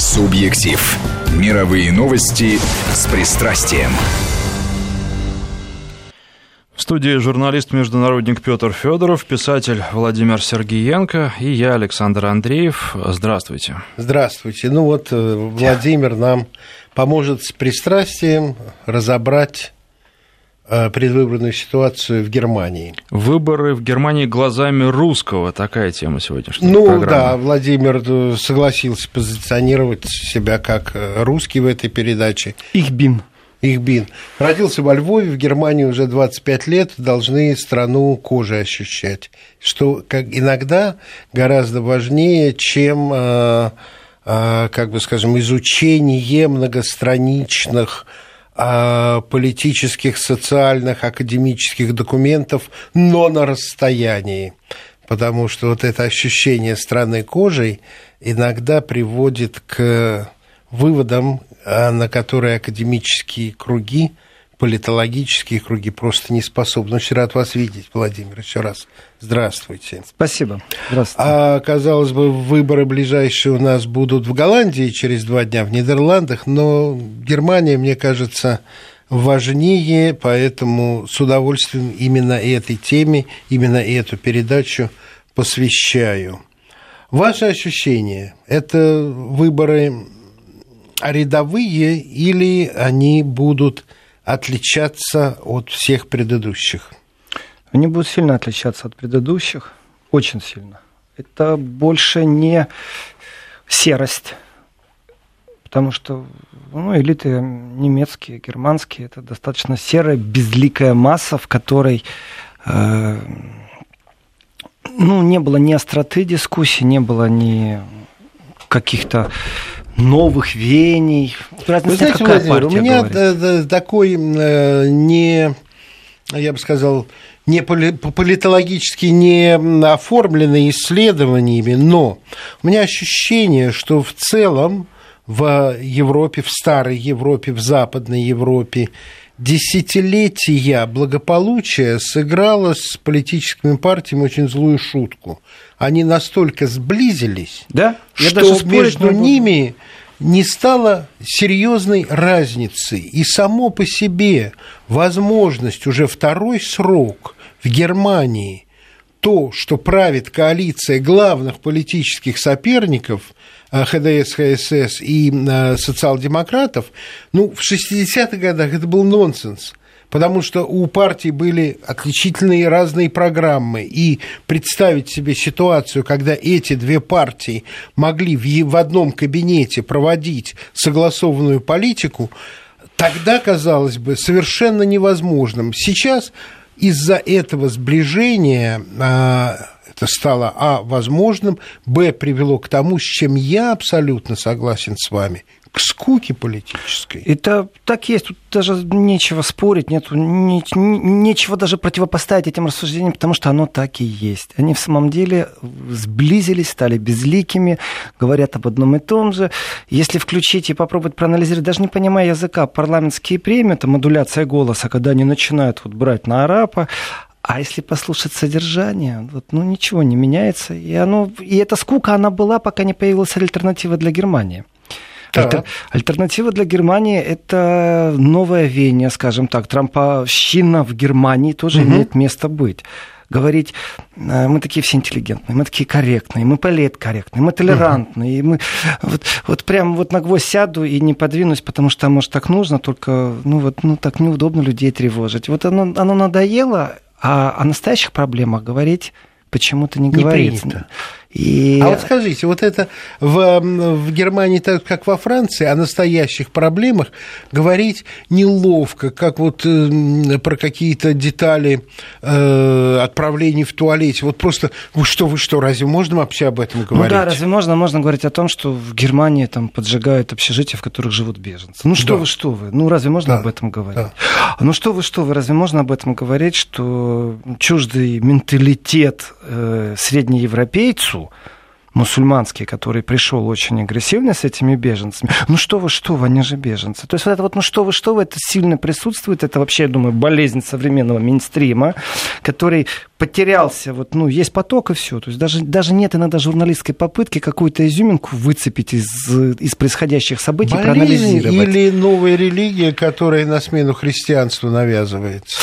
Субъектив. Мировые новости с пристрастием. В студии журналист-международник Пётр Фёдоров, писатель Владимир Сергиенко и я, Александр Андреев. Здравствуйте. Здравствуйте. Ну вот Владимир нам поможет с пристрастием разобрать предвыборную ситуацию в Германии. Выборы в Германии глазами русского. Такая тема сегодняшней программы. Ну да, Владимир согласился позиционировать себя как русский в этой передаче. Ихбин. Родился во Львове, в Германии уже 25 лет, должны страну кожей ощущать. Что как иногда гораздо важнее, чем, как бы скажем, изучение многостраничных политических, социальных, академических документов, но на расстоянии. Потому что вот это ощущение страны кожей иногда приводит к выводам, на которые академические круги, политологические круги просто не способны. Очень рад вас видеть, Владимир, еще раз. Здравствуйте. Спасибо. Здравствуйте. А, казалось бы, выборы ближайшие у нас будут в Голландии через 2 дня, в Нидерландах, но Германия, мне кажется, важнее, поэтому с удовольствием именно этой теме, именно эту передачу посвящаю. Ваши ощущения – это выборы рядовые или они будут отличаться от всех предыдущих? Они будут сильно отличаться от предыдущих, очень сильно. Это больше не серость, потому что элиты немецкие, германские, это достаточно серая, безликая масса, в которой не было ни остроты дискуссии, не было ни каких-то новых веяний. Разница, знаете, Владимир, у меня говорит такой, не политологически не оформленный исследованиями, но у меня ощущение, что в целом в Европе, в старой Европе, в Западной Европе десятилетия благополучия сыграло с политическими партиями очень злую шутку. Они настолько сблизились, да? Что между ними не стало серьезной разницы. И само по себе возможность уже второй срок в Германии, то, что правит коалиция главных политических соперников ХДС, ХСС и социал-демократов, в 60-х годах это был нонсенс. Потому что у партий были отличительные разные программы, и представить себе ситуацию, когда эти две партии могли в одном кабинете проводить согласованную политику, тогда казалось бы совершенно невозможным. Сейчас из-за этого сближения это стало, возможным, б, привело к тому, с чем я абсолютно согласен с вами – к скуке политической. Это так есть, тут даже нечего спорить, нечего даже противопоставить этим рассуждениям, потому что оно так и есть. Они в самом деле сблизились, стали безликими, говорят об одном и том же. Если включить и попробовать проанализировать, даже не понимая языка, парламентские премии, это модуляция голоса, когда они начинают брать на арапа, а если послушать содержание, ничего не меняется. И эта скука, она была, пока не появилась альтернатива для Германии. Альтернатива для Германии – это новое веяние, скажем так. Трамповщина в Германии тоже имеет место быть. Говорить, мы такие все интеллигентные, мы такие корректные, мы политкорректные, мы толерантные, мы прям на гвоздь сяду и не подвинусь, потому что, может, так нужно, только так неудобно людей тревожить. Вот оно надоело, а о настоящих проблемах говорить почему-то не говорится. И... А вот скажите, вот это в Германии, так как во Франции, о настоящих проблемах говорить неловко, как про какие-то детали отправлений в туалете. Вот просто вы что, разве можно вообще об этом говорить? Да, разве можно говорить о том, что в Германии там поджигают общежития, в которых живут беженцы? Разве можно об этом говорить? Да. Разве можно об этом говорить, что чуждый менталитет среднеевропейцу мусульманский, который пришел очень агрессивно с этими беженцами. Ну что вы, они же беженцы. То есть вот это вот что вы, это сильно присутствует. Это вообще, я думаю, болезнь современного мейнстрима, который потерялся. Вот, ну, есть поток и все. То есть даже нет иногда журналистской попытки какую-то изюминку выцепить из происходящих событий, болезнь проанализировать. Или новая религия, которая на смену христианству навязывается.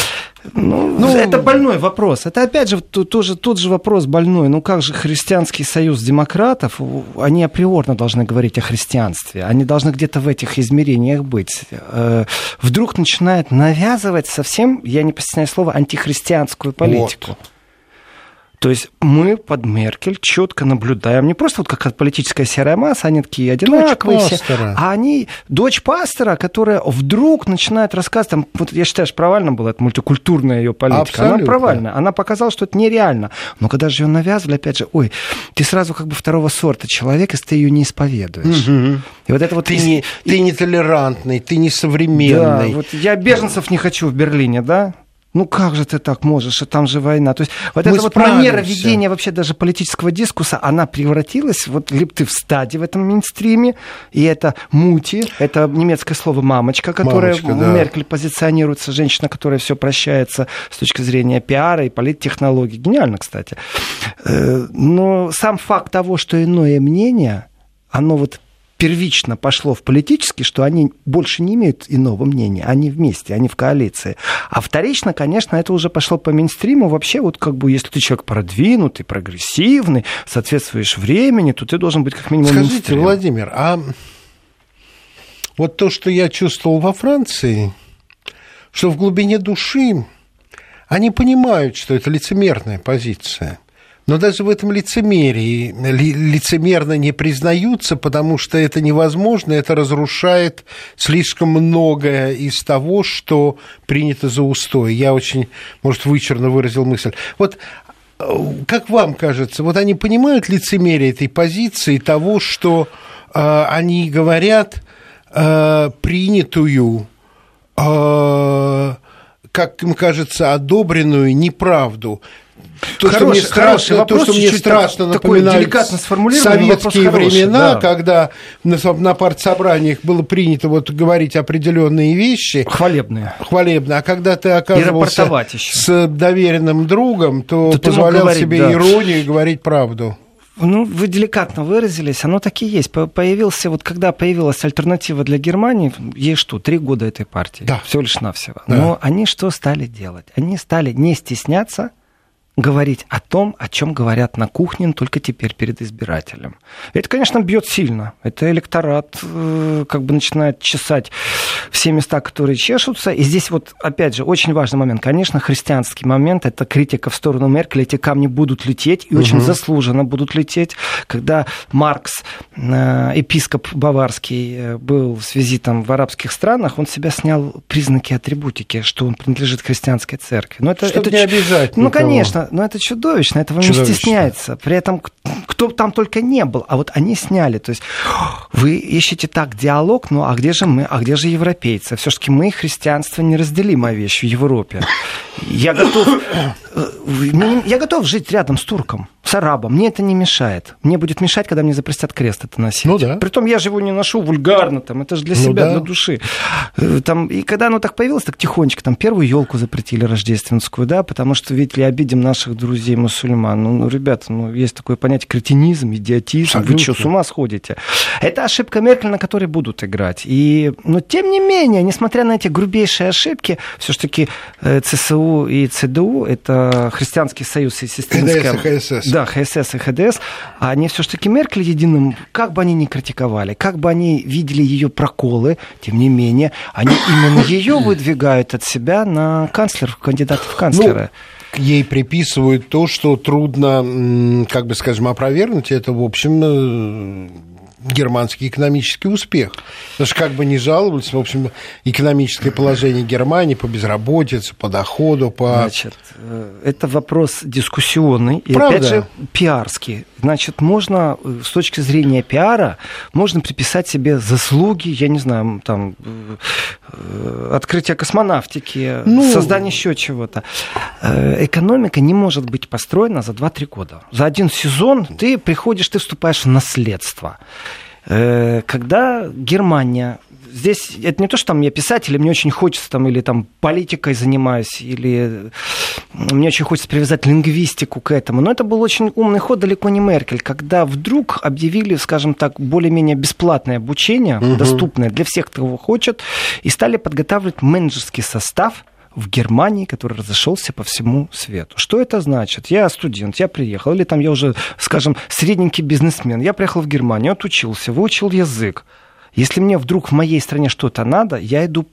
Ну, это больной вопрос. Это, опять же, тот же вопрос больной. Ну, как же Христианский союз демократов, они априорно должны говорить о христианстве. Они должны где-то в этих измерениях быть. Вдруг начинает навязывать совсем, я не постесняюсь слова, антихристианскую политику. Вот. То есть мы под Меркель четко наблюдаем, не просто вот как политическая серая масса, они такие одинаковые, а они дочь пастора, которая вдруг начинает рассказывать, там, вот я считаю, что провально была эта мультикультурная ее политика, абсолютно. Она провальна, она показала, что это нереально, но когда же ее навязывали, опять же, ой, ты сразу как бы второго сорта человек, если ты ее не исповедуешь. Угу. И вот это вот ты нетолерантный, ты несовременный. Да, вот я беженцев не хочу в Берлине, да? Ну как же ты так можешь, а там же война. То есть вот мы эта вот манера ведения вообще даже политического дискурса, она превратилась, вот либо ты в стаде в этом мейнстриме, и это мути, это немецкое слово «мамочка», которая да. Меркель позиционируется, женщина, которая все прощается с точки зрения пиара и политтехнологий. Гениально, кстати. Но сам факт того, что иное мнение, оно вот первично пошло в политический, что они больше не имеют иного мнения, они вместе, они в коалиции. А вторично, конечно, это уже пошло по мейнстриму. Вообще, вот как бы, если ты человек продвинутый, прогрессивный, соответствуешь времени, то ты должен быть как минимум мейнстримом. Скажите, Владимир, а вот то, что я чувствовал во Франции, что в глубине души они понимают, что это лицемерная позиция. Но даже в этом лицемерии лицемерно не признаются, потому что это невозможно, это разрушает слишком многое из того, что принято за устой. Я очень, может, вычурно выразил мысль. Вот как вам кажется, вот они понимают лицемерие этой позиции, того, что они говорят принятую, как им кажется, одобренную неправду? То, хороший, что страшно, вопрос, то, что мне страшно напоминает советские времена, да. Когда на партсобраниях было принято вот говорить определенные вещи. Хвалебные. А когда ты оказывался с доверенным другом, то позволял говорить, себе да. Иронию и говорить правду. Ну, вы деликатно выразились, оно так и есть. Появился, вот когда появилась альтернатива для Германии, ей что, 3 года этой партии, да. Всего лишь навсего. Да. Но они что стали делать? Они стали не стесняться говорить о том, о чем говорят на кухне, только теперь перед избирателем. Это, конечно, бьет сильно. Это электорат как бы начинает чесать все места, которые чешутся. И здесь вот, опять же, очень важный момент. Конечно, христианский момент – это критика в сторону Меркель. Эти камни будут лететь, и очень заслуженно будут лететь. Когда Маркс, епископ баварский, был с визитом в арабских странах, он себя снял признаки атрибутики, что он принадлежит христианской церкви. Но это, чтобы не обижать никого. Ну, конечно. Но это чудовищно, этого не стесняется. При этом кто там только не был, а вот они сняли. То есть вы ищете так диалог, ну а где же мы, а где же европейцы? Все-таки мы, христианство, неразделимая вещь в Европе. Я готов жить рядом с турком, с арабом. Мне это не мешает. Мне будет мешать, когда мне запретят крест это носить. Ну, да. Притом я же его не ношу вульгарно, там, это же для себя, для души. Там, и когда оно так появилось, так тихонечко, там первую елку запретили рождественскую, да, потому что, видите ли, обидим наших друзей-мусульман. Ну, ребята, ну, есть такое понятие кретинизм, идиотизм. Вы что, с ума сходите? Это ошибка Меркель, на которой будут играть. Но, тем не менее, несмотря на эти грубейшие ошибки, все-таки ЦСУ и ЦДУ, это Христианский союз и системская... ХДС. Да, ХСС и ХДС. Они все-таки Меркель единым, как бы они ни критиковали, как бы они видели ее проколы, тем не менее, они именно ее выдвигают от себя на канцлер, кандидата в канцлера. Ей приписывают то, что трудно, как бы, скажем, опровергнуть. Это, в общем, германский экономический успех. Потому что как бы ни жаловались, в общем, экономическое положение Германии по безработице, по доходу, по... Значит, это вопрос дискуссионный. Правда? И опять же пиарский. Значит, можно, с точки зрения пиара, можно приписать себе заслуги, я не знаю, там, открытие космонавтики, создание еще чего-то. Экономика не может быть построена за 2-3 года. За один сезон ты приходишь, ты вступаешь в наследство. Когда Германия... Здесь это не то, что там я писатель, и мне очень хочется, там, или там, политикой занимаюсь, или мне очень хочется привязать лингвистику к этому. Но это был очень умный ход, далеко не Меркель, когда вдруг объявили, скажем так, более-менее бесплатное обучение, доступное для всех, кто хочет, и стали подготавливать менеджерский состав в Германии, который разошелся по всему свету. Что это значит? Я студент, я приехал, или там я уже, скажем, средненький бизнесмен, я приехал в Германию, отучился, выучил язык. Если мне вдруг в моей стране что-то надо, я иду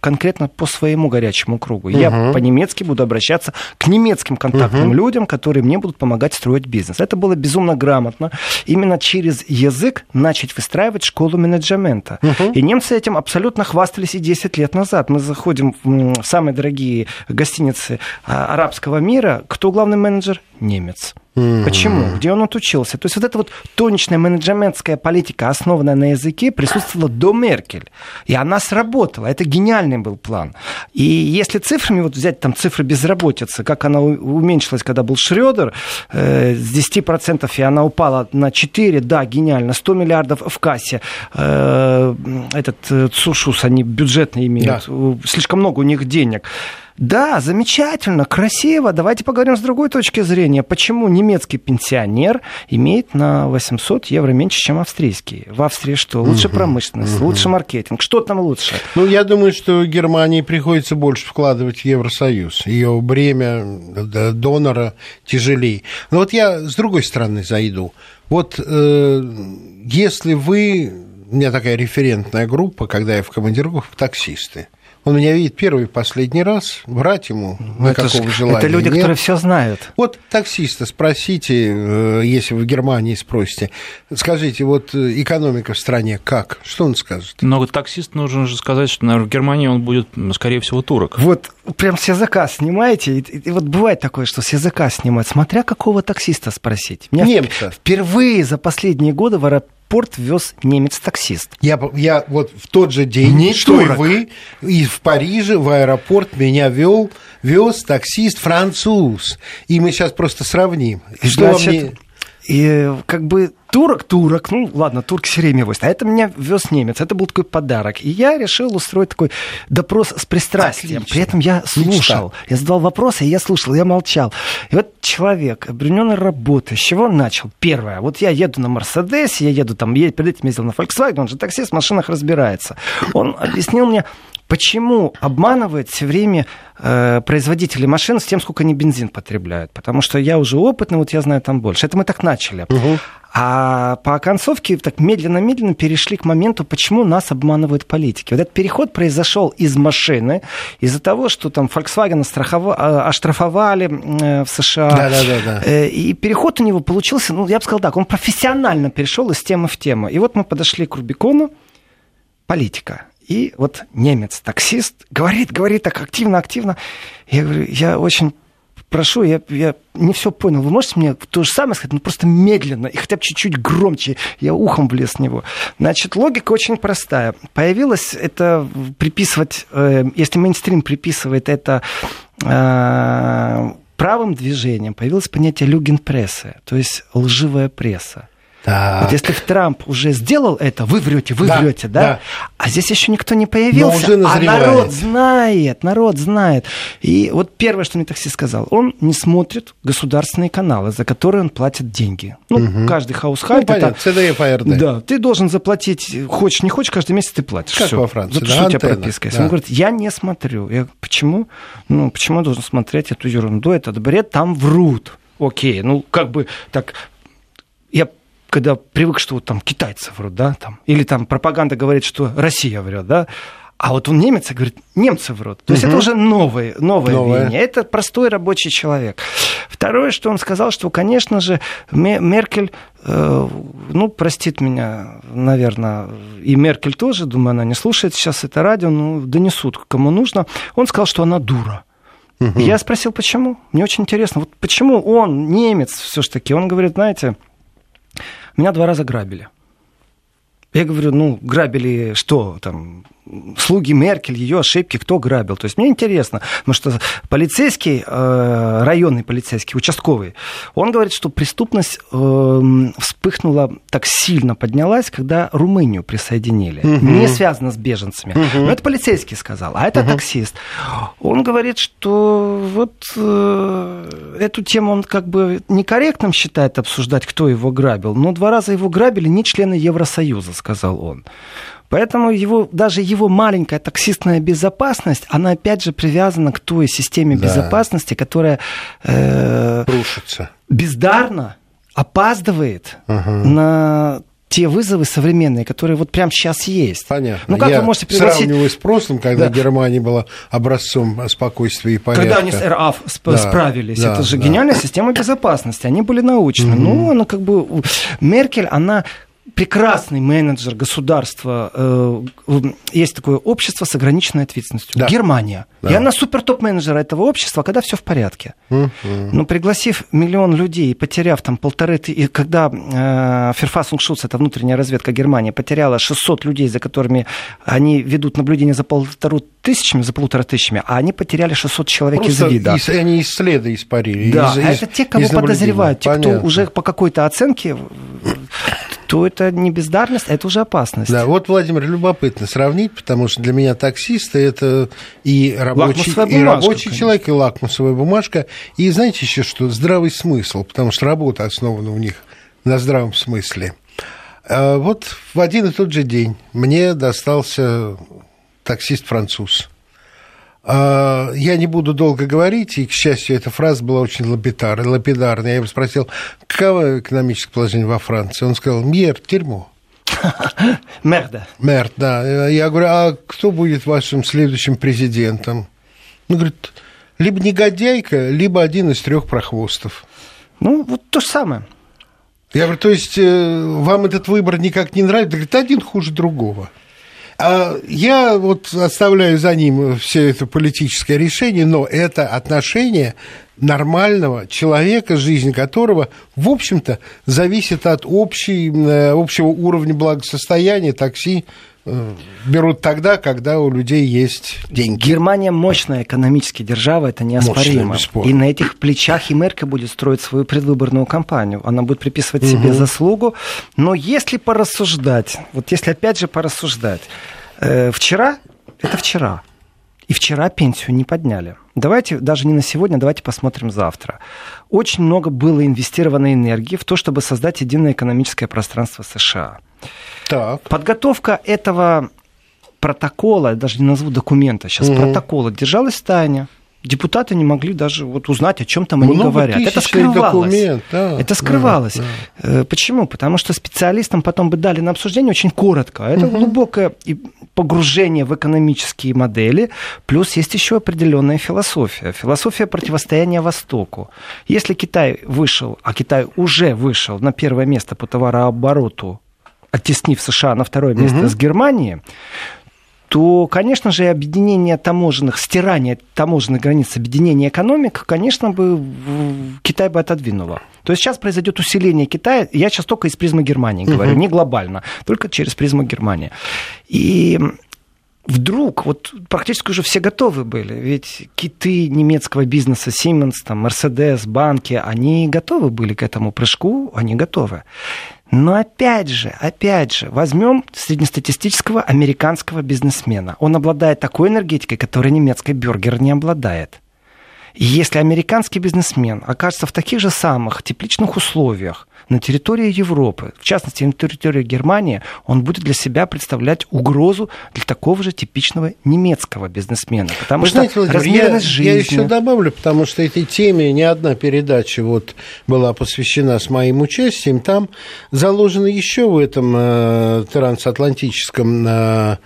конкретно по своему горячему кругу. Я по-немецки буду обращаться к немецким контактным людям, которые мне будут помогать строить бизнес. Это было безумно грамотно. Именно через язык начать выстраивать школу менеджмента. И немцы этим абсолютно хвастались и 10 лет назад. Мы заходим в самые дорогие гостиницы арабского мира. Кто главный менеджер? Немец. Почему? Где он отучился? То есть вот эта вот тоничная менеджментская политика, основанная на языке, присутствовала до Меркель. И она сработала. Это гениальный был план. И если цифрами, вот взять там цифры безработицы, как она уменьшилась, когда был Шрёдер, с 10% и она упала на 4%, да, гениально, 100 миллиардов в кассе. Этот ЦУШУС, они бюджетные имеют, да. Слишком много у них денег. Да, замечательно, красиво. Давайте поговорим с другой точки зрения. Почему немецкий пенсионер имеет на 800 евро меньше, чем австрийский? В Австрии что? Лучше промышленность, лучше маркетинг. Что там лучше? Ну, я думаю, что Германии приходится больше вкладывать в Евросоюз. Ее бремя донора тяжелее. Но вот я с другой стороны зайду. Вот если вы... У меня такая референтная группа, когда я в командировках, таксисты. Он меня видит первый и последний раз, врать ему никакого желания нет. Это люди, которые все знают. Вот таксиста спросите, если вы в Германии спросите, скажите, вот экономика в стране как? Что он скажет? Но таксист нужно же сказать, что, наверное, в Германии он будет, скорее всего, турок. Вот прям с языка снимаете, и вот бывает такое, что с языка снимают, смотря какого таксиста спросить. Меня немца. Впервые за последние годы в аэропорт вез немец-таксист. Я вот в тот же день, что и вы, и в Париже, в аэропорт меня вез таксист-француз. И мы сейчас просто сравним. И что мне... И как бы... Турок, ну ладно, турки все время возят. А это меня вез немец, это был такой подарок. И я решил устроить такой допрос с пристрастием. Отлично. При этом я слушал, я задавал вопросы, я слушал, я молчал. И вот человек, обремененный работой, с чего он начал? Первое, вот я еду на Мерседесе, я еду там, перед этим ездил на Volkswagen, он же таксист, в машинах разбирается. Он объяснил мне, почему обманывает все время производители машин с тем, сколько они бензин потребляют. Потому что я уже опытный, вот я знаю там больше. Это мы так начали. А по оконцовке так медленно-медленно перешли к моменту, почему нас обманывают политики. Вот этот переход произошел из машины, из-за того, что там Volkswagen оштрафовали в США. Да. И переход у него получился, ну, я бы сказал так, он профессионально перешел из темы в тему. И вот мы подошли к Рубикону. Политика. И вот немец-таксист говорит так активно. Я говорю, я очень... Прошу, я не все понял. Вы можете мне то же самое сказать, но просто медленно и хотя бы чуть-чуть громче. Я ухом влез в него. Значит, логика очень простая. Появилось это приписывать... если мейнстрим приписывает это... правым движением, появилось понятие люгенпрессы, то есть лживая пресса. Так. Вот если Трамп уже сделал это, вы врете. А здесь еще никто не появился, а народ знает. И вот первое, что мне таксист сказал, он не смотрит государственные каналы, за которые он платит деньги. Каждый хаусхальт. Ну, понятно, ZDF, ARD. Да, ты должен заплатить, хочешь, не хочешь, каждый месяц ты платишь. Как во Франции, да, антенна. Прописка. Да. Он говорит, я не смотрю. Я говорю, почему? Ну, почему я должен смотреть эту ерунду, этот бред, там врут. Окей, ну, как бы так... Я когда привык, что вот там китайцы врут, да, там, или там пропаганда говорит, что Россия врет, да, А вот он немец, говорит, немцы врут. То есть это уже новое обвинение. Это простой рабочий человек. Второе, что он сказал, что, конечно же, Меркель, простит меня, наверное, и Меркель тоже, думаю, она не слушает сейчас это радио, ну, донесут, кому нужно. Он сказал, что она дура. Я спросил, почему? Мне очень интересно, вот почему он, немец, все-таки, он говорит, знаете, меня 2 раза грабили. Я говорю, грабили что там? Слуги Меркель, ее ошибки, кто грабил. То есть мне интересно, потому что полицейский, районный полицейский, участковый, он говорит, что преступность вспыхнула, так сильно поднялась, когда Румынию присоединили. Не связано с беженцами. Но это полицейский сказал, а это таксист. Он говорит, что вот эту тему он как бы некорректным считает обсуждать, кто его грабил. Но 2 раза его грабили не члены Евросоюза, сказал он. Поэтому даже его маленькая таксистная безопасность, она опять же привязана к той системе безопасности, которая бездарно опаздывает на те вызовы современные, которые вот прямо сейчас есть. Понятно. Я сравниваю с прошлым, когда Германия была образцом спокойствия и порядка. Когда они с RAF справились. Это же гениальная система безопасности. Они были научны. Она как бы... Меркель, она... прекрасный менеджер государства. Есть такое общество с ограниченной ответственностью. Да. Германия. Да. И она супер-топ-менеджер этого общества, когда все в порядке. Но пригласив 1 миллион людей, потеряв там 1,5 тысячи... Когда Verfassungsschutz, это внутренняя разведка Германии, потеряла 600 людей, за которыми они ведут наблюдение за 1,5 тысячами, а они потеряли 600 человек просто из вида. Они из следа испарили. Да, это те, кого подозревают. Те, кто уже по какой-то оценке... то это не бездарность, это уже опасность. Да, вот, Владимир, любопытно сравнить, потому что для меня таксисты – это и рабочий человек, и лакмусовая бумажка. И знаете еще что? Здравый смысл, потому что работа основана у них на здравом смысле. Вот в один и тот же день мне достался таксист-француз. Я не буду долго говорить, и, к счастью, эта фраза была очень лапидарная. Я его спросил, каково экономическое положение во Франции? Он сказал, дерьмо. Мерд, да. Я говорю, а кто будет вашим следующим президентом? Он говорит, либо негодяйка, либо один из 3 прохвостов. Вот то же самое. Я говорю, то есть вам этот выбор никак не нравится? Он говорит, один хуже другого. Я вот оставляю за ним все это политическое решение, но это отношение нормального человека, жизнь которого, в общем-то, зависит от общего уровня благосостояния. Такси берут тогда, когда у людей есть деньги. Германия мощная экономически держава, это неоспоримо. И на этих плечах и Меркель будет строить свою предвыборную кампанию. Она будет приписывать себе заслугу. Но если порассуждать, вчера, это вчера. И вчера пенсию не подняли. Давайте, даже не на сегодня, давайте посмотрим завтра. Очень много было инвестировано энергии в то, чтобы создать единое экономическое пространство США. Так. Подготовка этого протокола, даже не назову документа сейчас, протокола, держалась в тайне. Депутаты не могли даже узнать, о чем там они говорят. Это скрывалось. Почему? Потому что специалистам потом бы дали на обсуждение очень коротко. Это глубокое погружение в экономические модели. Плюс есть еще определенная философия. Философия противостояния Востоку. Если Китай вышел, а Китай уже вышел на 1 место по товарообороту, оттеснив США на 2 место с Германией, то, конечно же, стирание таможенных границ, объединение экономик, конечно, бы Китай бы отодвинуло. То есть сейчас произойдет усиление Китая, я сейчас только из призмы Германии говорю, не глобально, только через призму Германии. И вдруг, практически уже все готовы были, ведь киты немецкого бизнеса, Siemens, Mercedes, банки, они готовы были к этому прыжку, они готовы. Но опять же, возьмем среднестатистического американского бизнесмена. Он обладает такой энергетикой, которой немецкий бюргер не обладает. Если американский бизнесмен окажется в таких же самых тепличных условиях на территории Европы, в частности, на территории Германии, он будет для себя представлять угрозу для такого же типичного немецкого бизнесмена. Потому что размерность жизни... Я еще добавлю, потому что этой теме не одна передача вот была посвящена с моим участием. Там заложено еще в этом трансатлантическом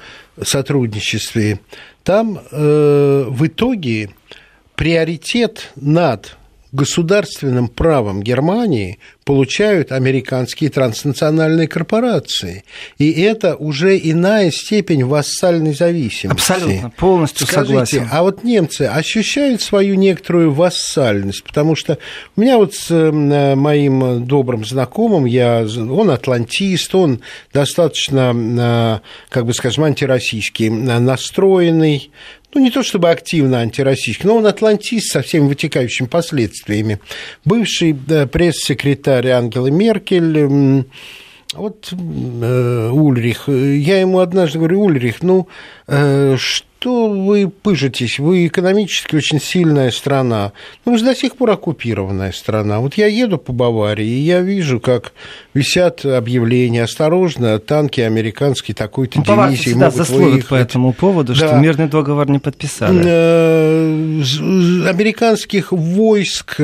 сотрудничестве. Там в итоге приоритет над государственным правом Германии получают американские транснациональные корпорации. И это уже иная степень вассальной зависимости. Абсолютно, полностью согласен. А вот немцы ощущают свою некоторую вассальность, потому что у меня вот с моим добрым знакомым, он атлантист, он достаточно, как бы скажем, антироссийский настроенный, ну, не то чтобы активно антироссийский, но он атлантист со всеми вытекающими последствиями. Бывший пресс-секретарь Ангелы Меркель, вот Ульрих. Я ему однажды говорю: Ульрих, ну, что вы пыжитесь? Вы экономически очень сильная страна. Ну, вы же до сих пор оккупированная страна. Вот я еду по Баварии, и я вижу, как висят объявления: осторожно, танки американские такой-то дивизии могут выехать. Заслужат по этому поводу, что мирный договор не подписали. Американских войск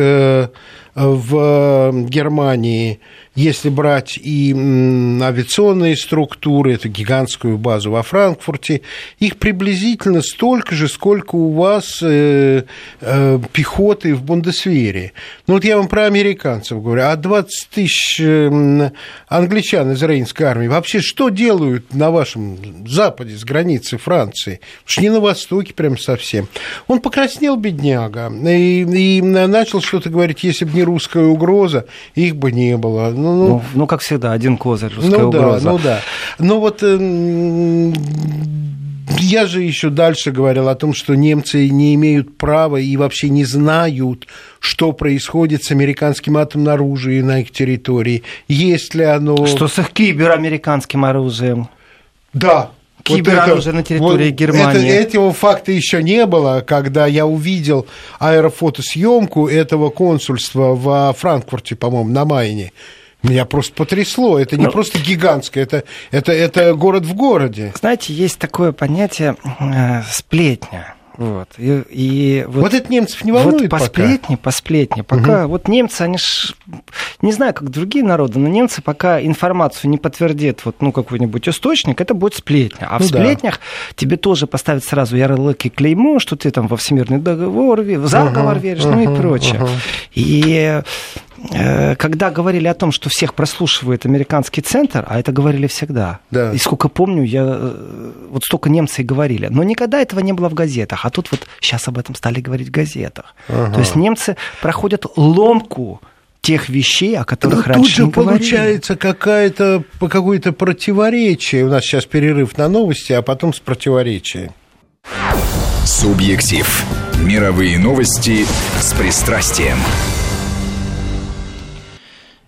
в Германии, если брать и авиационные структуры, эту гигантскую базу во Франкфурте, их приблизительно столько же, сколько у вас пехоты в Бундесвере. Ну, вот я вам про американцев говорю. А 20 тысяч англичан из Рейнской армии вообще что делают на вашем западе, с границы Франции? Потому что не на востоке прям совсем. Он покраснел, бедняга, и начал что-то говорить: если бы не русская угроза, их бы не было. Ну, как всегда, один козырь — русская угроза. Ну, вот я же еще дальше говорил о том, что немцы не имеют права и вообще не знают, что происходит с американским атомным оружием на их территории. Есть ли оно... Что с их киберамериканским оружием? Да. Кибероружие на территории Германии. Этого факта еще не было, когда я увидел аэрофотосъемку этого консульства во Франкфурте, по-моему, на Майне. Меня просто потрясло. Это не просто гигантское, это город в городе. Знаете, есть такое понятие сплетня. Вот. И вот это немцев не волнует вот по сплетне. Пока вот немцы, они ж, не знаю, как другие народы, но немцы пока информацию не подтвердит какой-нибудь источник, это будет сплетня. А в сплетнях тебе тоже поставят сразу ярлык и клеймо, что ты там во всемирный договор, в заговор веришь, и прочее. И когда говорили о том, что всех прослушивает американский центр, а это говорили всегда. Да. И сколько помню, вот столько немцы и говорили. Но никогда этого не было в газетах. А тут вот сейчас об этом стали говорить в газетах. Ага. То есть немцы проходят ломку тех вещей, о которых раньше не говорили. Тут же получается какое-то противоречие. У нас сейчас перерыв на новости, а потом с противоречием. Субъектив. Мировые новости с пристрастием.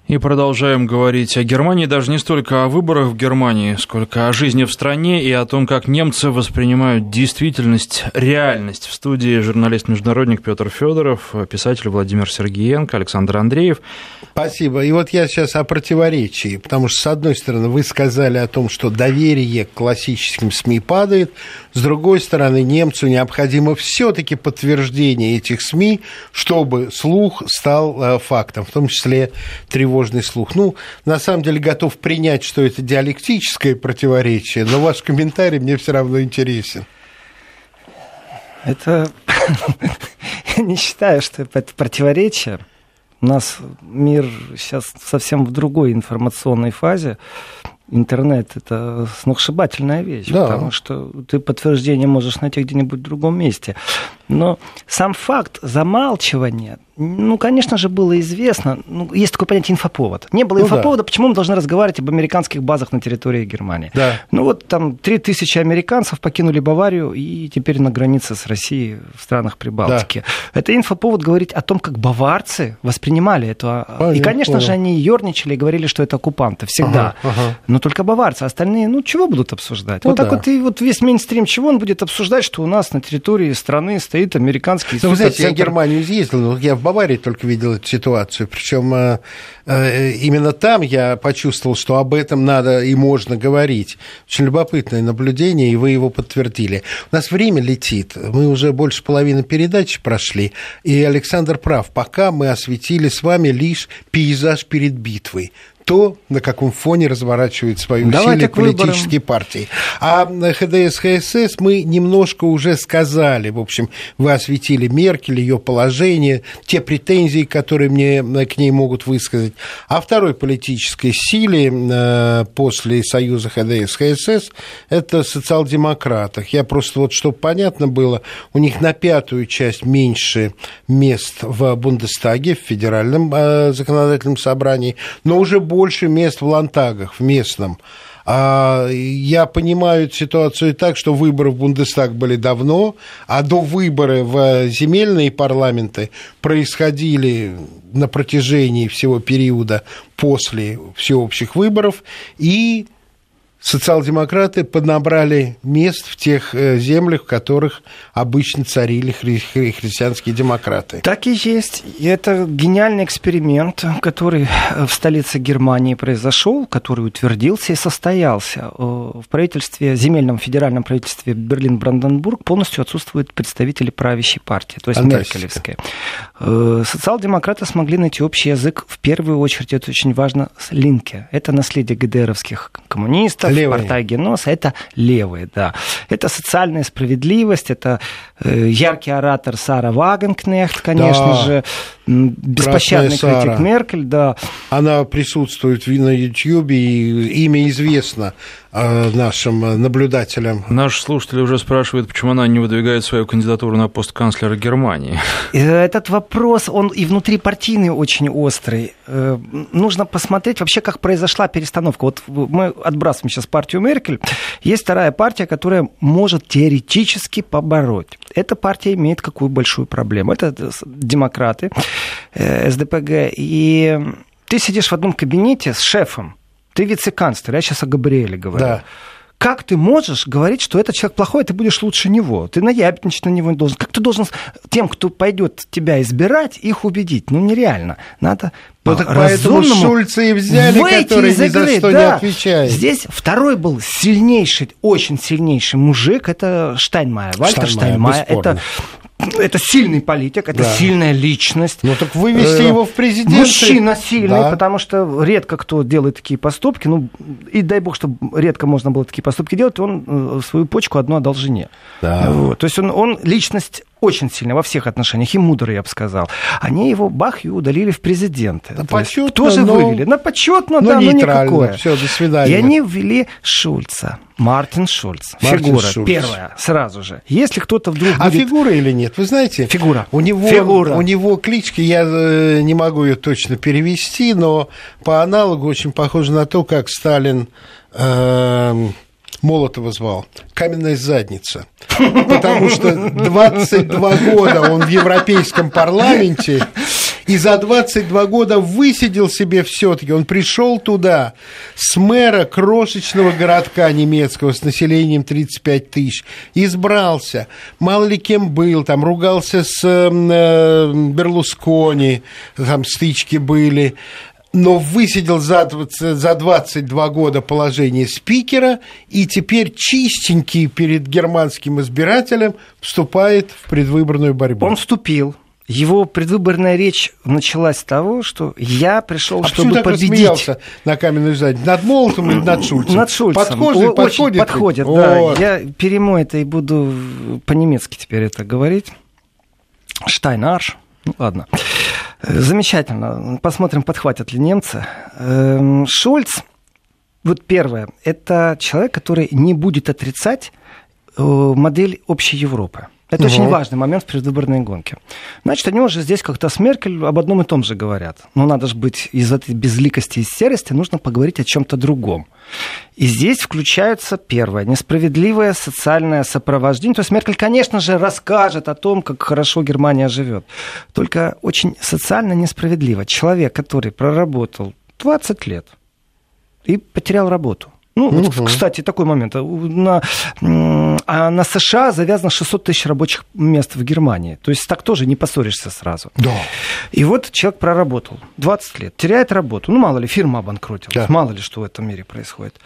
И продолжаем говорить о Германии, даже не столько о выборах в Германии, сколько о жизни в стране и о том, как немцы воспринимают действительность, реальность. В студии журналист-международник Пётр Фёдоров, писатель Владимир Сергиенко, Александр Андреев. Спасибо. И вот я сейчас о противоречии, потому что, с одной стороны, вы сказали о том, что доверие к классическим СМИ падает, с другой стороны, немцу необходимо все-таки подтверждение этих СМИ, чтобы слух стал фактом, в том числе тревожным. Слух. Ну, на самом деле, готов принять, что это диалектическое противоречие, но ваш комментарий мне все равно интересен. Это... Я не считаю, что это противоречие. У нас мир сейчас совсем в другой информационной фазе. Интернет – это сногсшибательная вещь, да. Потому что ты подтверждение можешь найти где-нибудь в другом месте. Но сам факт замалчивания, конечно же, было известно. Есть такое понятие инфоповод. Не было инфоповода, почему мы должны разговаривать об американских базах на территории Германии? Да. 3000 американцев покинули Баварию и теперь на границе с Россией в странах Прибалтики. Да. Это инфоповод говорить о том, как баварцы воспринимали это. Понятно. И, конечно же, они ерничали и говорили, что это оккупанты. Всегда. Ага. Но только баварцы, остальные, чего будут обсуждать? Весь мейнстрим, чего он будет обсуждать, что у нас на территории страны стоит американский суд. Ну, вы знаете, я в Германию ездил, я в Баварии только видел эту ситуацию, причем именно там я почувствовал, что об этом надо и можно говорить. Очень любопытное наблюдение, и вы его подтвердили. У нас время летит, мы уже больше половины передач прошли, и Александр прав, пока мы осветили с вами лишь пейзаж перед битвой. То, на каком фоне разворачивают свои усилия политические партии. А ХДС, ХСС мы немножко уже сказали. В общем, вы осветили Меркель, ее положение, те претензии, которые мне к ней могут высказать. А второй политической силе после союза ХДС, ХСС это социал-демократах. Я просто, вот, чтобы понятно было, у них на пятую часть меньше мест в Бундестаге, в федеральном законодательном собрании, но уже больше мест в лантагах, в местном. Я понимаю ситуацию так, что выборы в Бундестаг были давно, а до выборы в земельные парламенты происходили на протяжении всего периода после всеобщих выборов, и социал-демократы поднабрали мест в тех землях, в которых обычно царили христианские демократы. Так и есть. И это гениальный эксперимент, который в столице Германии произошел, который утвердился и состоялся. В правительстве, земельном федеральном правительстве Берлин-Бранденбург полностью отсутствуют представители правящей партии, то есть меркелевской. Социал-демократы смогли найти общий язык, в первую очередь, это очень важно, с Линке. Это наследие ГДРовских коммунистов, Партагенос, это левые, да. Это социальная справедливость, это яркий оратор Сара Вагенкнехт, конечно же, беспощадный критик Меркель, да. Она присутствует на Ютьюбе, и имя известно нашим наблюдателям. Наши слушатели уже спрашивают, почему она не выдвигает свою кандидатуру на пост канцлера Германии. Этот вопрос, он и внутрипартийный очень острый. Нужно посмотреть вообще, как произошла перестановка. Вот мы отбрасываем сейчас партию Меркель. Есть вторая партия, которая может теоретически побороть. Эта партия имеет какую большую проблему. Это демократы, СДПГ. И ты сидишь в одном кабинете с шефом. Ты вице-канцлер, я сейчас о Габриэле говорю. Да. Как ты можешь говорить, что этот человек плохой, ты будешь лучше него? Ты наябедничать на него не должен. Как ты должен тем, кто пойдет тебя избирать, их убедить? Ну, нереально. Надо по разумному Шульца и взяли, выйти из игры. Да. Здесь второй был сильнейший, очень сильнейший мужик, это Штайнмайер. Вальтер Штайнмайер. Это сильный политик, это сильная личность. Ну так вывести его в президенты. Мужчина сильный, потому что редко кто делает такие поступки. Ну, и дай бог, чтобы редко можно было такие поступки делать, и он свою почку одну отдал жене. Да. Вот. То есть он личность очень сильная во всех отношениях, и мудрый, я бы сказал. Они его, бах, и удалили в президенты. Да, почетно, тоже вывели. На почетно, но да, но никакое. Все, до свидания. И они ввели Шульца. Мартин Шульц. Фигура первая, сразу же. Если кто-то вдруг будет... А фигура или нет? Вы знаете, фигура. У него кличка, я не могу ее точно перевести, но по аналогу очень похоже на то, как Сталин Молотова звал. Каменная задница. Потому что 22 года он в Европейском парламенте... И за 22 года высидел себе все-таки. Он пришел туда с мэра крошечного городка немецкого с населением 35 тысяч. Избрался. Мало ли кем был. Там ругался с Берлускони. Там стычки были. Но высидел за 22 года положение спикера, и теперь чистенький перед германским избирателем вступает в предвыборную борьбу. Он вступил. Его предвыборная речь началась с того, что я пришел, чтобы победить. На каменную задницу? Над Молотом или над Шульцем? Над Шульцем. Подходит, да. Вот. Я перейму это и буду по-немецки теперь это говорить. Штайнарш. Ну, ладно. Замечательно. Посмотрим, подхватят ли немцы. Шульц, вот первое, это человек, который не будет отрицать модель общей Европы. Это очень важный момент в предвыборной гонке. Значит, они уже здесь как-то с Меркель об одном и том же говорят. Но надо же быть из этой безликости и серости, нужно поговорить о чем-то другом. И здесь включаются, первое, несправедливое социальное сопровождение. То есть Меркель, конечно же, расскажет о том, как хорошо Германия живет. Только очень социально несправедливо. Человек, который проработал 20 лет и потерял работу. Ну, вот, кстати, такой момент. На А на США завязано 600 тысяч рабочих мест в Германии. То есть так тоже не поссоришься сразу. Да. И вот человек проработал 20 лет, теряет работу. Ну, мало ли, фирма обанкротилась, да. Мало ли, что в этом мире происходит.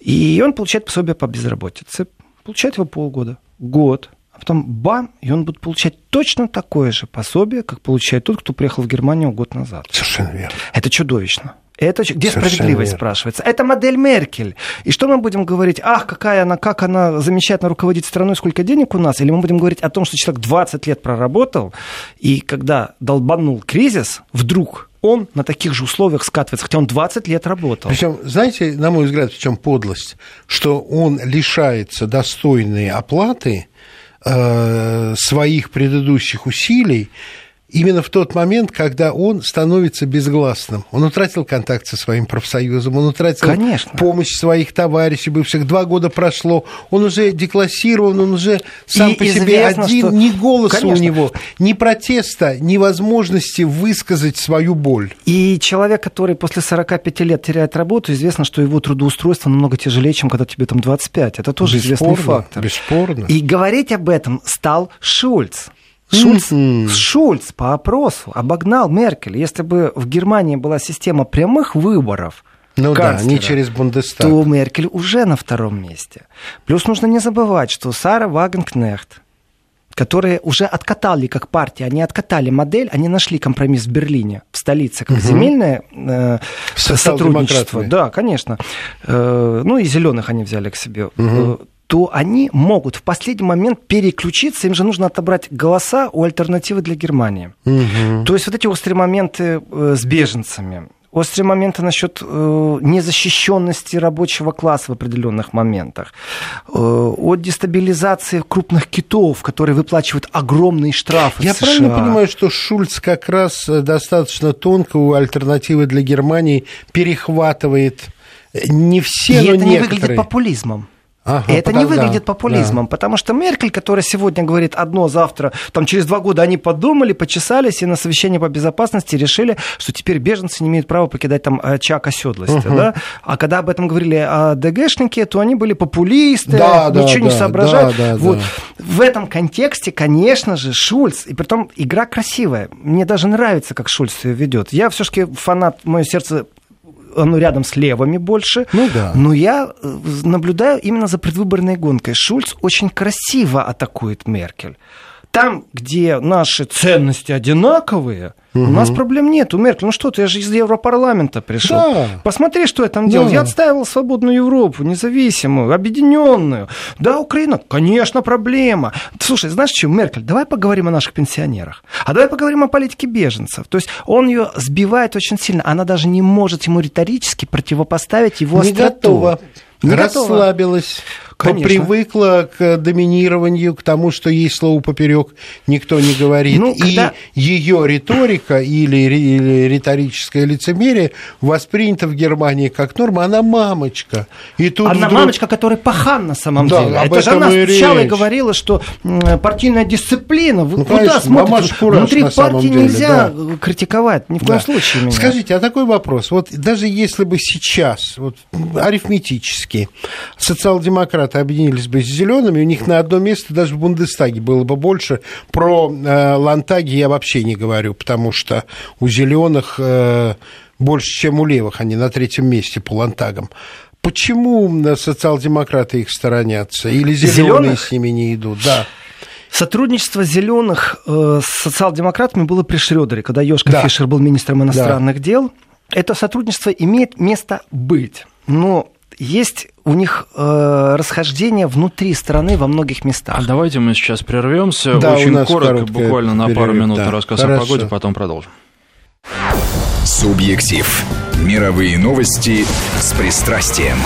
И он получает пособие по безработице. Получает его полгода, год. А потом бам, и он будет получать точно такое же пособие, как получает тот, кто приехал в Германию год назад. Совершенно верно. Это чудовищно. Это, где совершенно справедливость, верно, спрашивается? Это модель Меркель. И что мы будем говорить? Ах, какая она, как она замечательно руководит страной, сколько денег у нас? Или мы будем говорить о том, что человек 20 лет проработал, и когда долбанул кризис, вдруг он на таких же условиях скатывается, хотя он 20 лет работал. Причем, знаете, на мой взгляд, в чем подлость? Что он лишается достойной оплаты своих предыдущих усилий, именно в тот момент, когда он становится безгласным. Он утратил контакт со своим профсоюзом, он утратил, конечно, помощь своих товарищей бывших. 2 года прошло, он уже деклассирован, он уже сам и по себе один. Что... Ни голоса, конечно, у него, ни протеста, ни возможности высказать свою боль. И человек, который после 45 лет теряет работу, известно, что его трудоустройство намного тяжелее, чем когда тебе там 25. Это тоже бесспорно, известный фактор. Бесспорно. И говорить об этом стал Шульц. Шульц по опросу обогнал Меркель. Если бы в Германии была система прямых выборов, ну да, не через Бундестаг, то Меркель уже на 2-м месте. Плюс нужно не забывать, что Сара Вагенкнехт, которые уже откатали как партия, они откатали модель, они нашли компромисс в Берлине, в столице, как земельное сотрудничество. Да, конечно. Ну и зеленых они взяли к себе. То они могут в последний момент переключиться, им же нужно отобрать голоса у альтернативы для Германии. Угу. То есть вот эти острые моменты с беженцами, острые моменты насчет незащищенности рабочего класса в определенных моментах, о дестабилизации крупных китов, которые выплачивают огромные штрафы. Я правильно понимаю, что Шульц как раз достаточно тонко у альтернативы для Германии перехватывает не все, но некоторые. И это не выглядит популизмом. Ага, это не выглядит популизмом, да. Потому что Меркель, которая сегодня говорит одно, завтра, там через 2 года они подумали, почесались и на совещании по безопасности решили, что теперь беженцы не имеют права покидать там очаг оседлости. Угу. Да? А когда об этом говорили ДГшники, то они были популисты, да, ничего не соображают. Да, вот. В этом контексте, конечно же, Шульц, и притом игра красивая. Мне даже нравится, как Шульц ее ведет. Я все-таки фанат, мое сердце... Ну, рядом с левыми больше. Ну, да. Но я наблюдаю именно за предвыборной гонкой. Шульц очень красиво атакует Меркель. Там, где наши ценности одинаковые, у нас проблем нет. У Меркель, ну что ты, я же из Европарламента пришел. Да. Посмотри, что я там делал. Да. Я отстаивал свободную Европу, независимую, объединенную. Да, Украина, конечно, проблема. Слушай, знаешь что, Меркель, давай поговорим о наших пенсионерах. А давай поговорим о политике беженцев. То есть он ее сбивает очень сильно. Она даже не может ему риторически противопоставить его остроту. Не готова. Не расслабилась, попривыкла к доминированию, к тому, что ей слово поперек никто не говорит. Ну, когда... И ее риторика или риторическое лицемерие воспринято в Германии как норма. Она мамочка. И тут она вдруг... мамочка, которая пахан на самом деле. Это же она сначала и говорила, что партийная дисциплина. Ну, куда смотрите? Внутри партии нельзя критиковать. Ни в коем случае. Меня. Скажите, а такой вопрос. Вот даже если бы сейчас, вот, арифметически, социал-демократы объединились бы с зелеными, у них на одно место даже в Бундестаге было бы больше. Про лантаги я вообще не говорю, потому что у зеленых больше, чем у левых, они на 3-м месте по лантагам. Почему социал-демократы их сторонятся? Или зеленые с ними не идут? Да. Сотрудничество зеленых с социал-демократами было при Шрёдере, когда Ёшка Фишер был министром иностранных дел. Это сотрудничество имеет место быть. Но есть у них расхождение внутри страны во многих местах. А давайте мы сейчас прервемся. Да, очень коротко, буквально на пару минут, рассказ о погоде, потом продолжим. Субъектив. Мировые новости с пристрастием.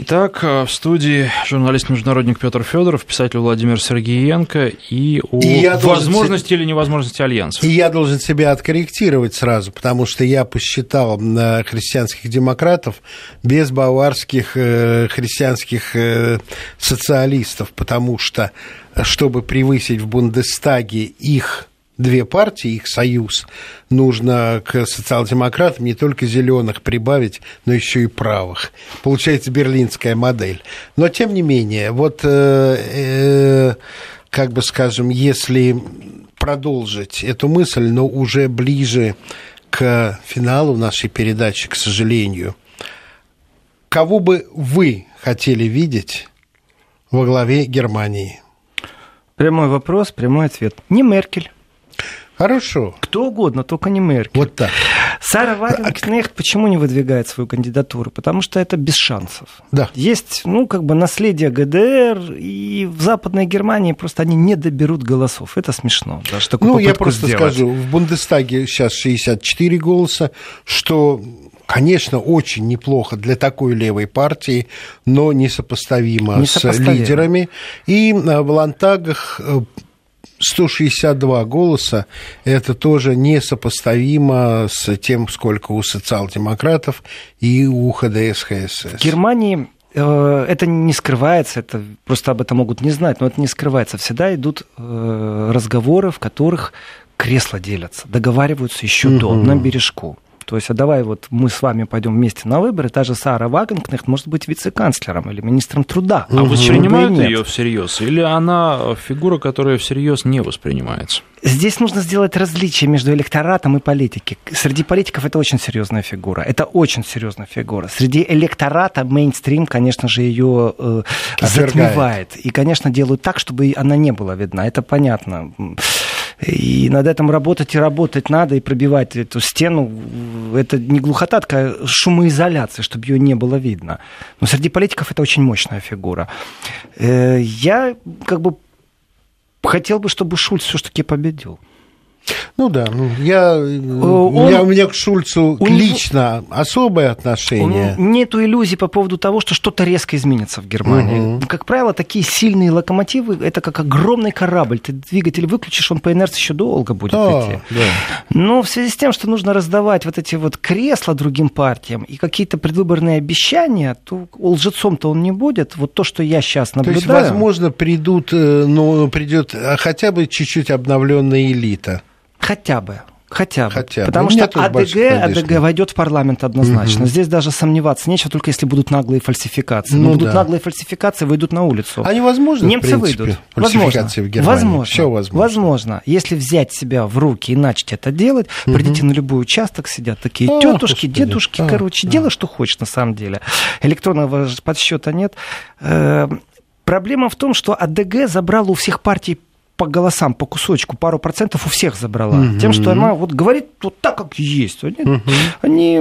Итак, в студии журналист-международник Пётр Фёдоров, писатель Владимир Сергиенко и о возможности или невозможности альянсов. И я должен себя откорректировать сразу, потому что я посчитал на христианских демократов без баварских христианских социалистов, потому что, чтобы превысить в Бундестаге их две партии, их союз, нужно к социал-демократам не только зеленых прибавить, но еще и правых. Получается берлинская модель. Но, тем не менее, вот, как бы скажем, если продолжить эту мысль, но уже ближе к финалу нашей передачи, к сожалению, кого бы вы хотели видеть во главе Германии? Прямой вопрос, прямой ответ. Не Меркель. Хорошо. Кто угодно, только не Меркель. Вот так. Сара Вагенкнехт почему не выдвигает свою кандидатуру? Потому что это без шансов. Да. Есть, наследие ГДР, и в Западной Германии просто они не доберут голосов. Это смешно. Даже такую попытку я просто скажу, в Бундестаге сейчас 64 голоса, что... Конечно, очень неплохо для такой левой партии, но несопоставимо с лидерами. И в лантагах 162 голоса – это тоже несопоставимо с тем, сколько у социал-демократов и у ХДС, ХСС. В Германии это не скрывается, это просто об этом могут не знать, но это не скрывается. Всегда идут разговоры, в которых кресла делятся, договариваются еще на бережку. То есть, а давай мы с вами пойдем вместе на выборы, та же Сара Вагенкнехт может быть вице-канцлером или министром труда. А воспринимают ее всерьез? Или она фигура, которая всерьез не воспринимается? Здесь нужно сделать различие между электоратом и политикой. Среди политиков это очень серьезная фигура. Это очень серьезная фигура. Среди электората мейнстрим, конечно же, ее затмевает. И, конечно, делают так, чтобы она не была видна. Это понятно. И над этим работать надо, и пробивать эту стену. Это не глухота, такая шумоизоляция, чтобы ее не было видно. Но среди политиков это очень мощная фигура. Я хотел бы, чтобы Шульц все-таки победил. У меня к Шульцу лично особое отношение. Нету иллюзий по поводу того, что что-то резко изменится в Германии. Как правило, такие сильные локомотивы, это как огромный корабль. Ты двигатель выключишь, он по инерции еще долго будет идти. Да. Но в связи с тем, что нужно раздавать вот эти вот кресла другим партиям и какие-то предвыборные обещания, то лжецом-то он не будет. Вот то, что я сейчас наблюдаю... То есть, возможно, придет хотя бы чуть-чуть обновленная элита. Хотя бы. Потому что АДГ войдет в парламент однозначно. Здесь даже сомневаться нечего, только если будут наглые фальсификации. Наглые фальсификации, выйдут на улицу. Они возможны, немцы в принципе, выйдут. Фальсификации в Германии. Возможно. Если взять себя в руки и начать это делать, придите на любой участок, сидят такие тетушки, дедушки, делай, что хочешь на самом деле. Электронного подсчета нет. Проблема в том, что АДГ забрал у всех партий по голосам, по кусочку, пару процентов у всех забрала. Тем, что она говорит вот так, как есть. Они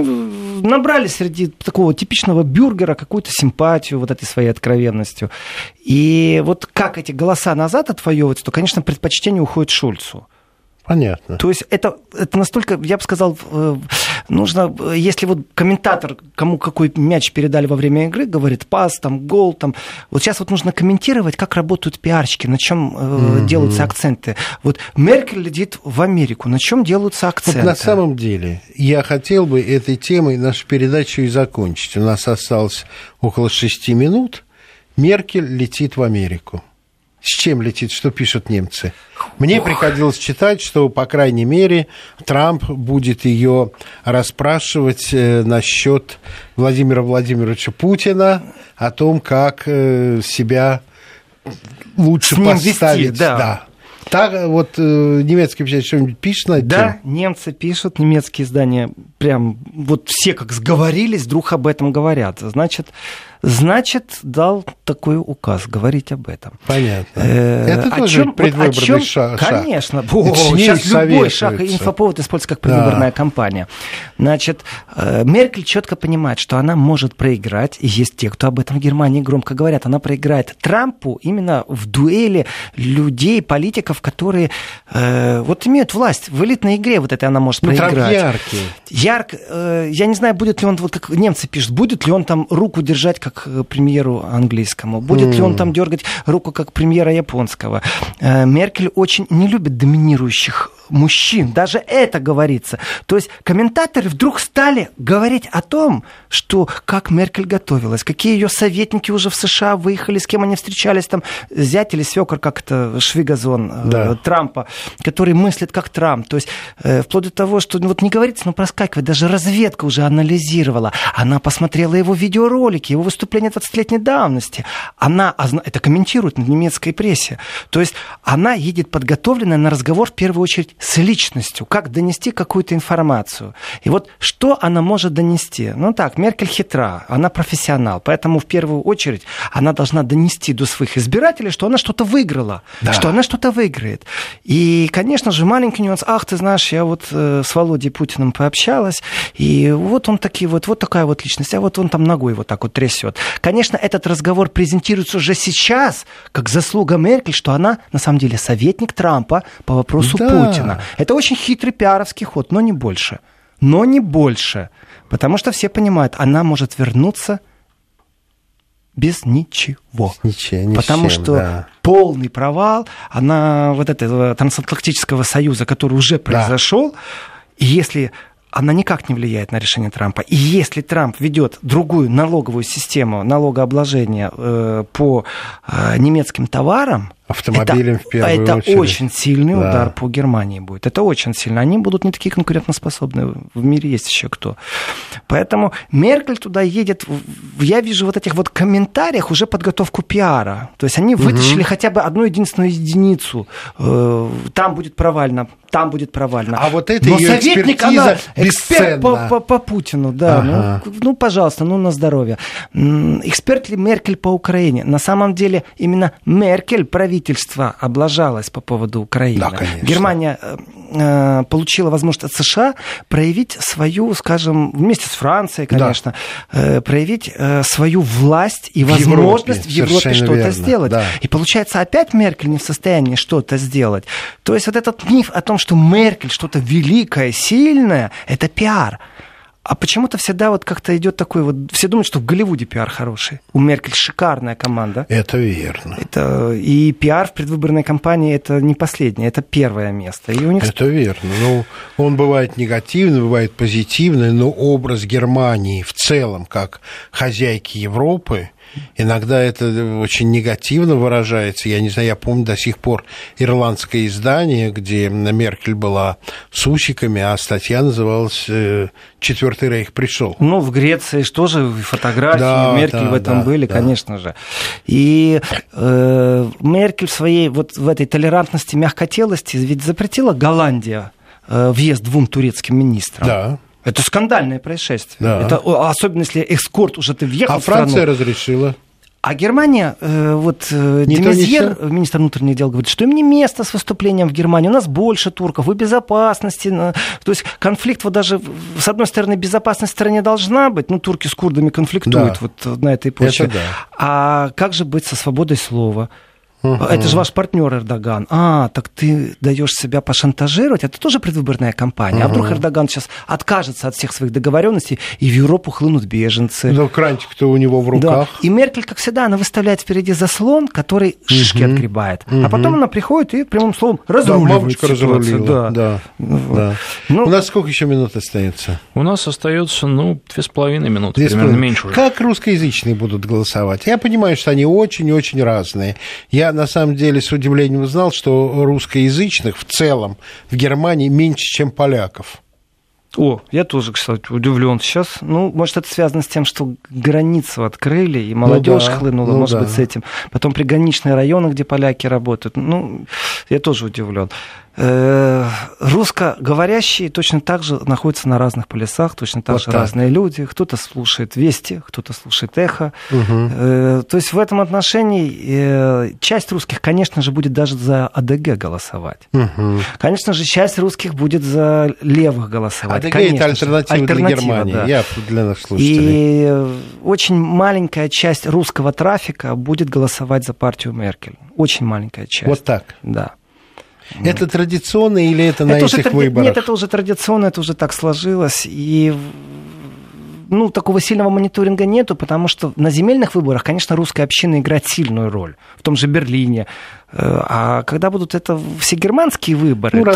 набрали среди такого типичного бюргера какую-то симпатию вот этой своей откровенностью. И вот как эти голоса назад отвоевываются, то, конечно, предпочтение уходит Шульцу. Понятно. То есть это настолько, я бы сказал, нужно, если комментатор, кому какой мяч передали во время игры, говорит пас, гол, вот сейчас нужно комментировать, как работают пиарщики, на чем делаются акценты. Вот Меркель летит в Америку, на чем делаются акценты? На самом деле, я хотел бы этой темой нашу передачу и закончить. У нас осталось около 6 минут. Меркель летит в Америку. С чем летит, что пишут немцы? Мне приходилось читать, что, по крайней мере, Трамп будет ее расспрашивать насчет Владимира Владимировича Путина, о том, как себя лучше поставить. Так вот немецкие писатели что-нибудь пишут на это? Да, немцы пишут, немецкие издания прям все как сговорились, вдруг об этом говорят. Значит, дал такой указ говорить об этом. Понятно. Это тоже предвыборный шаг. Конечно. Сейчас любой шаг и инфоповод используется как предвыборная кампания. Значит, Меркель четко понимает, что она может проиграть, и есть те, кто об этом в Германии громко говорят. Она проиграет Трампу именно в дуэли людей, политиков, которые имеют власть. В элитной игре этой она может проиграть. Трамп яркий. Я не знаю, будет ли он, как немцы пишут, будет ли он руку держать, как премьеру английскому? Будет ли он дергать руку, как премьера японского? Меркель очень не любит доминирующих мужчин. Даже это говорится. То есть комментаторы вдруг стали говорить о том, что как Меркель готовилась, какие ее советники уже в США выехали, с кем они встречались, зять или свекор, как это Швигазон Трампа, который мыслит как Трамп. То есть вплоть до того, что вот не говорится, но проскакивает. Даже разведка уже анализировала. Она посмотрела его видеоролики, его выступления 20-летней давности. Она это комментирует на немецкой прессе. То есть она едет подготовленная на разговор в первую очередь с личностью. Как донести какую-то информацию. И вот что она может донести? Ну так, Меркель хитра, она профессионал. Поэтому в первую очередь она должна донести до своих избирателей, что она что-то выиграла. Да. Что она что-то выиграет. И, конечно же, маленький нюанс. Ах, ты знаешь, я вот с Володей Путиным пообщалась, и вот он такие вот такая вот личность, а вот он там ногой вот так вот трясет. Конечно, этот разговор презентируется уже сейчас, как заслуга Меркель, что она, на самом деле, советник Трампа по вопросу Путина. Это очень хитрый пиаровский ход, но не больше. Но не больше. Потому что все понимают, она может вернуться без ничего. Потому что полный провал, она вот этого трансатлантического союза, который уже произошел, и если она никак не влияет на решение Трампа, и если Трамп ведет другую налоговую систему налогообложения по немецким товарам, автомобилем в первую очередь. Это очень сильный удар по Германии будет. Это очень сильно. Они будут не такие конкурентоспособные. В мире есть еще кто. Поэтому Меркель туда едет. Я вижу вот этих вот комментариях уже подготовку пиара. То есть они вытащили хотя бы одну единственную единицу. Там будет провально. Там будет провально. А вот это ее экспертиза бесценна. По Путину, Ну, пожалуйста, на здоровье. Эксперт ли Меркель по Украине? На самом деле именно Меркель правительство облажалось по поводу Украины. Да, Германия получила возможность от США проявить свою, скажем, вместе с Францией, конечно, проявить свою власть и возможность в Европе что-то сделать. Да. И получается, опять Меркель не в состоянии что-то сделать. То есть вот этот миф о том, что Меркель что-то великое, сильное, это пиар. А почему-то всегда вот как-то идет такой вот... Все думают, что в Голливуде пиар хороший. У Меркель шикарная команда. Это верно. И пиар в предвыборной кампании это не последнее, это первое место. И у них... Это верно. Ну, он бывает негативный, бывает позитивный, но образ Германии в целом как хозяйки Европы, иногда это очень негативно выражается. Я не знаю, я помню до сих пор ирландское издание, где Меркель была с усиками, а статья называлась «Четвертый рейх пришел». Ну, в Греции что же, фотографии Меркель в этом были, конечно же. И Меркель в своей вот в этой толерантности, мягкотелости ведь запретила Голландия въезд двум турецким министрам. Да. Это скандальное происшествие. Да. Это, особенно если эскорт уже ты въехал в страну. А Франция разрешила. А Германия, вот Де Мизьер, министр внутренних дел, говорит, что им не место с выступлением в Германии, у нас больше турков, вы безопасности. То есть конфликт вот даже, с одной стороны, безопасность в стране должна быть, ну, турки с курдами конфликтуют вот на этой почве. А как же быть со свободой слова? Это же ваш партнер Эрдоган. А, так ты даешь себя пошантажировать? Это тоже предвыборная кампания. А вдруг Эрдоган сейчас откажется от всех своих договоренностей, и в Европу хлынут беженцы. Ну, крантик-то у него в руках. Да. И Меркель, как всегда, она выставляет впереди заслон, который шишки отгребает. А потом она приходит и, прямым словом, разруливает ситуацию. У нас сколько еще минут остается? У нас остается, 2,5 минуты. Примерно меньше уже. Как русскоязычные будут голосовать? Я понимаю, что они очень-очень разные. Я на самом деле с удивлением узнал, что русскоязычных в целом в Германии меньше, чем поляков. О, я тоже, кстати, удивлен сейчас. Ну, может, это связано с тем, что границу открыли, и молодежь хлынула, может быть, с этим. Потом приграничные районы, где поляки работают. Я тоже удивлен. Русскоговорящие точно так же находятся на разных полюсах, точно так же разные люди. Кто-то слушает Вести, кто-то слушает Эхо. То есть в этом отношении часть русских, конечно же, будет даже за АДГ голосовать. Конечно же, часть русских будет за левых голосовать. АДГ – это альтернатива для Германии, я для наших слушателей. И очень маленькая часть русского трафика будет голосовать за партию Меркель. Очень маленькая часть. Вот так? Да. Это традиционно или это на этих выборах? Нет, это уже традиционно, это уже так сложилось. И такого сильного мониторинга нету, потому что на земельных выборах, конечно, русская община играет сильную роль. В том же Берлине. А когда будут это всегерманские выборы, то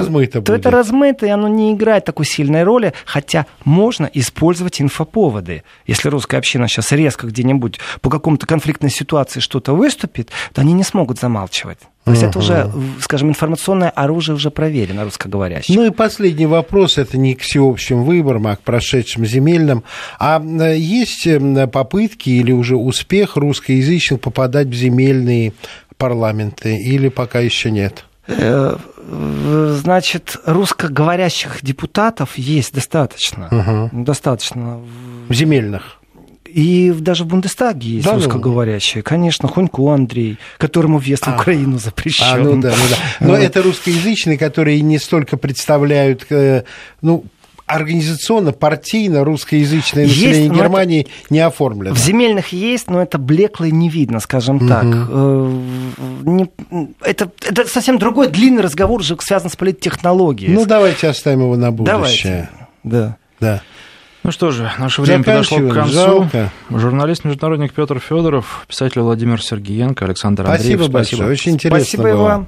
это размыто, и оно не играет такой сильной роли, хотя можно использовать инфоповоды. Если русская община сейчас резко где-нибудь по какому-то конфликтной ситуации что-то выступит, то они не смогут замалчивать. То есть это уже, скажем, информационное оружие уже проверено русскоговорящим. Ну и последний вопрос, это не к всеобщим выборам, а к прошедшим земельным. А есть попытки или уже успех русскоязычных попадать в земельные парламенты или пока еще нет? Значит, русскоговорящих депутатов есть достаточно. Достаточно. Земельных. И даже в Бундестаге есть, да, русскоговорящие. Конечно, Хунко Андрей, которому въезд в Украину запрещен. Ну да. Но это русскоязычные, которые не столько представляют... Организационно, партийно русскоязычное население есть, Германии не оформлено. В земельных есть, но это блекло и не видно, скажем так. Это совсем другой длинный разговор, уже связан с политтехнологией. Ну, давайте оставим его на будущее. Давайте. Ну что же, наше время подошло к концу. Жалко. Журналист-международник Пётр Фёдоров, писатель Владимир Сергиенко, Александр Андреев. Спасибо большое, очень интересно было. Спасибо и вам.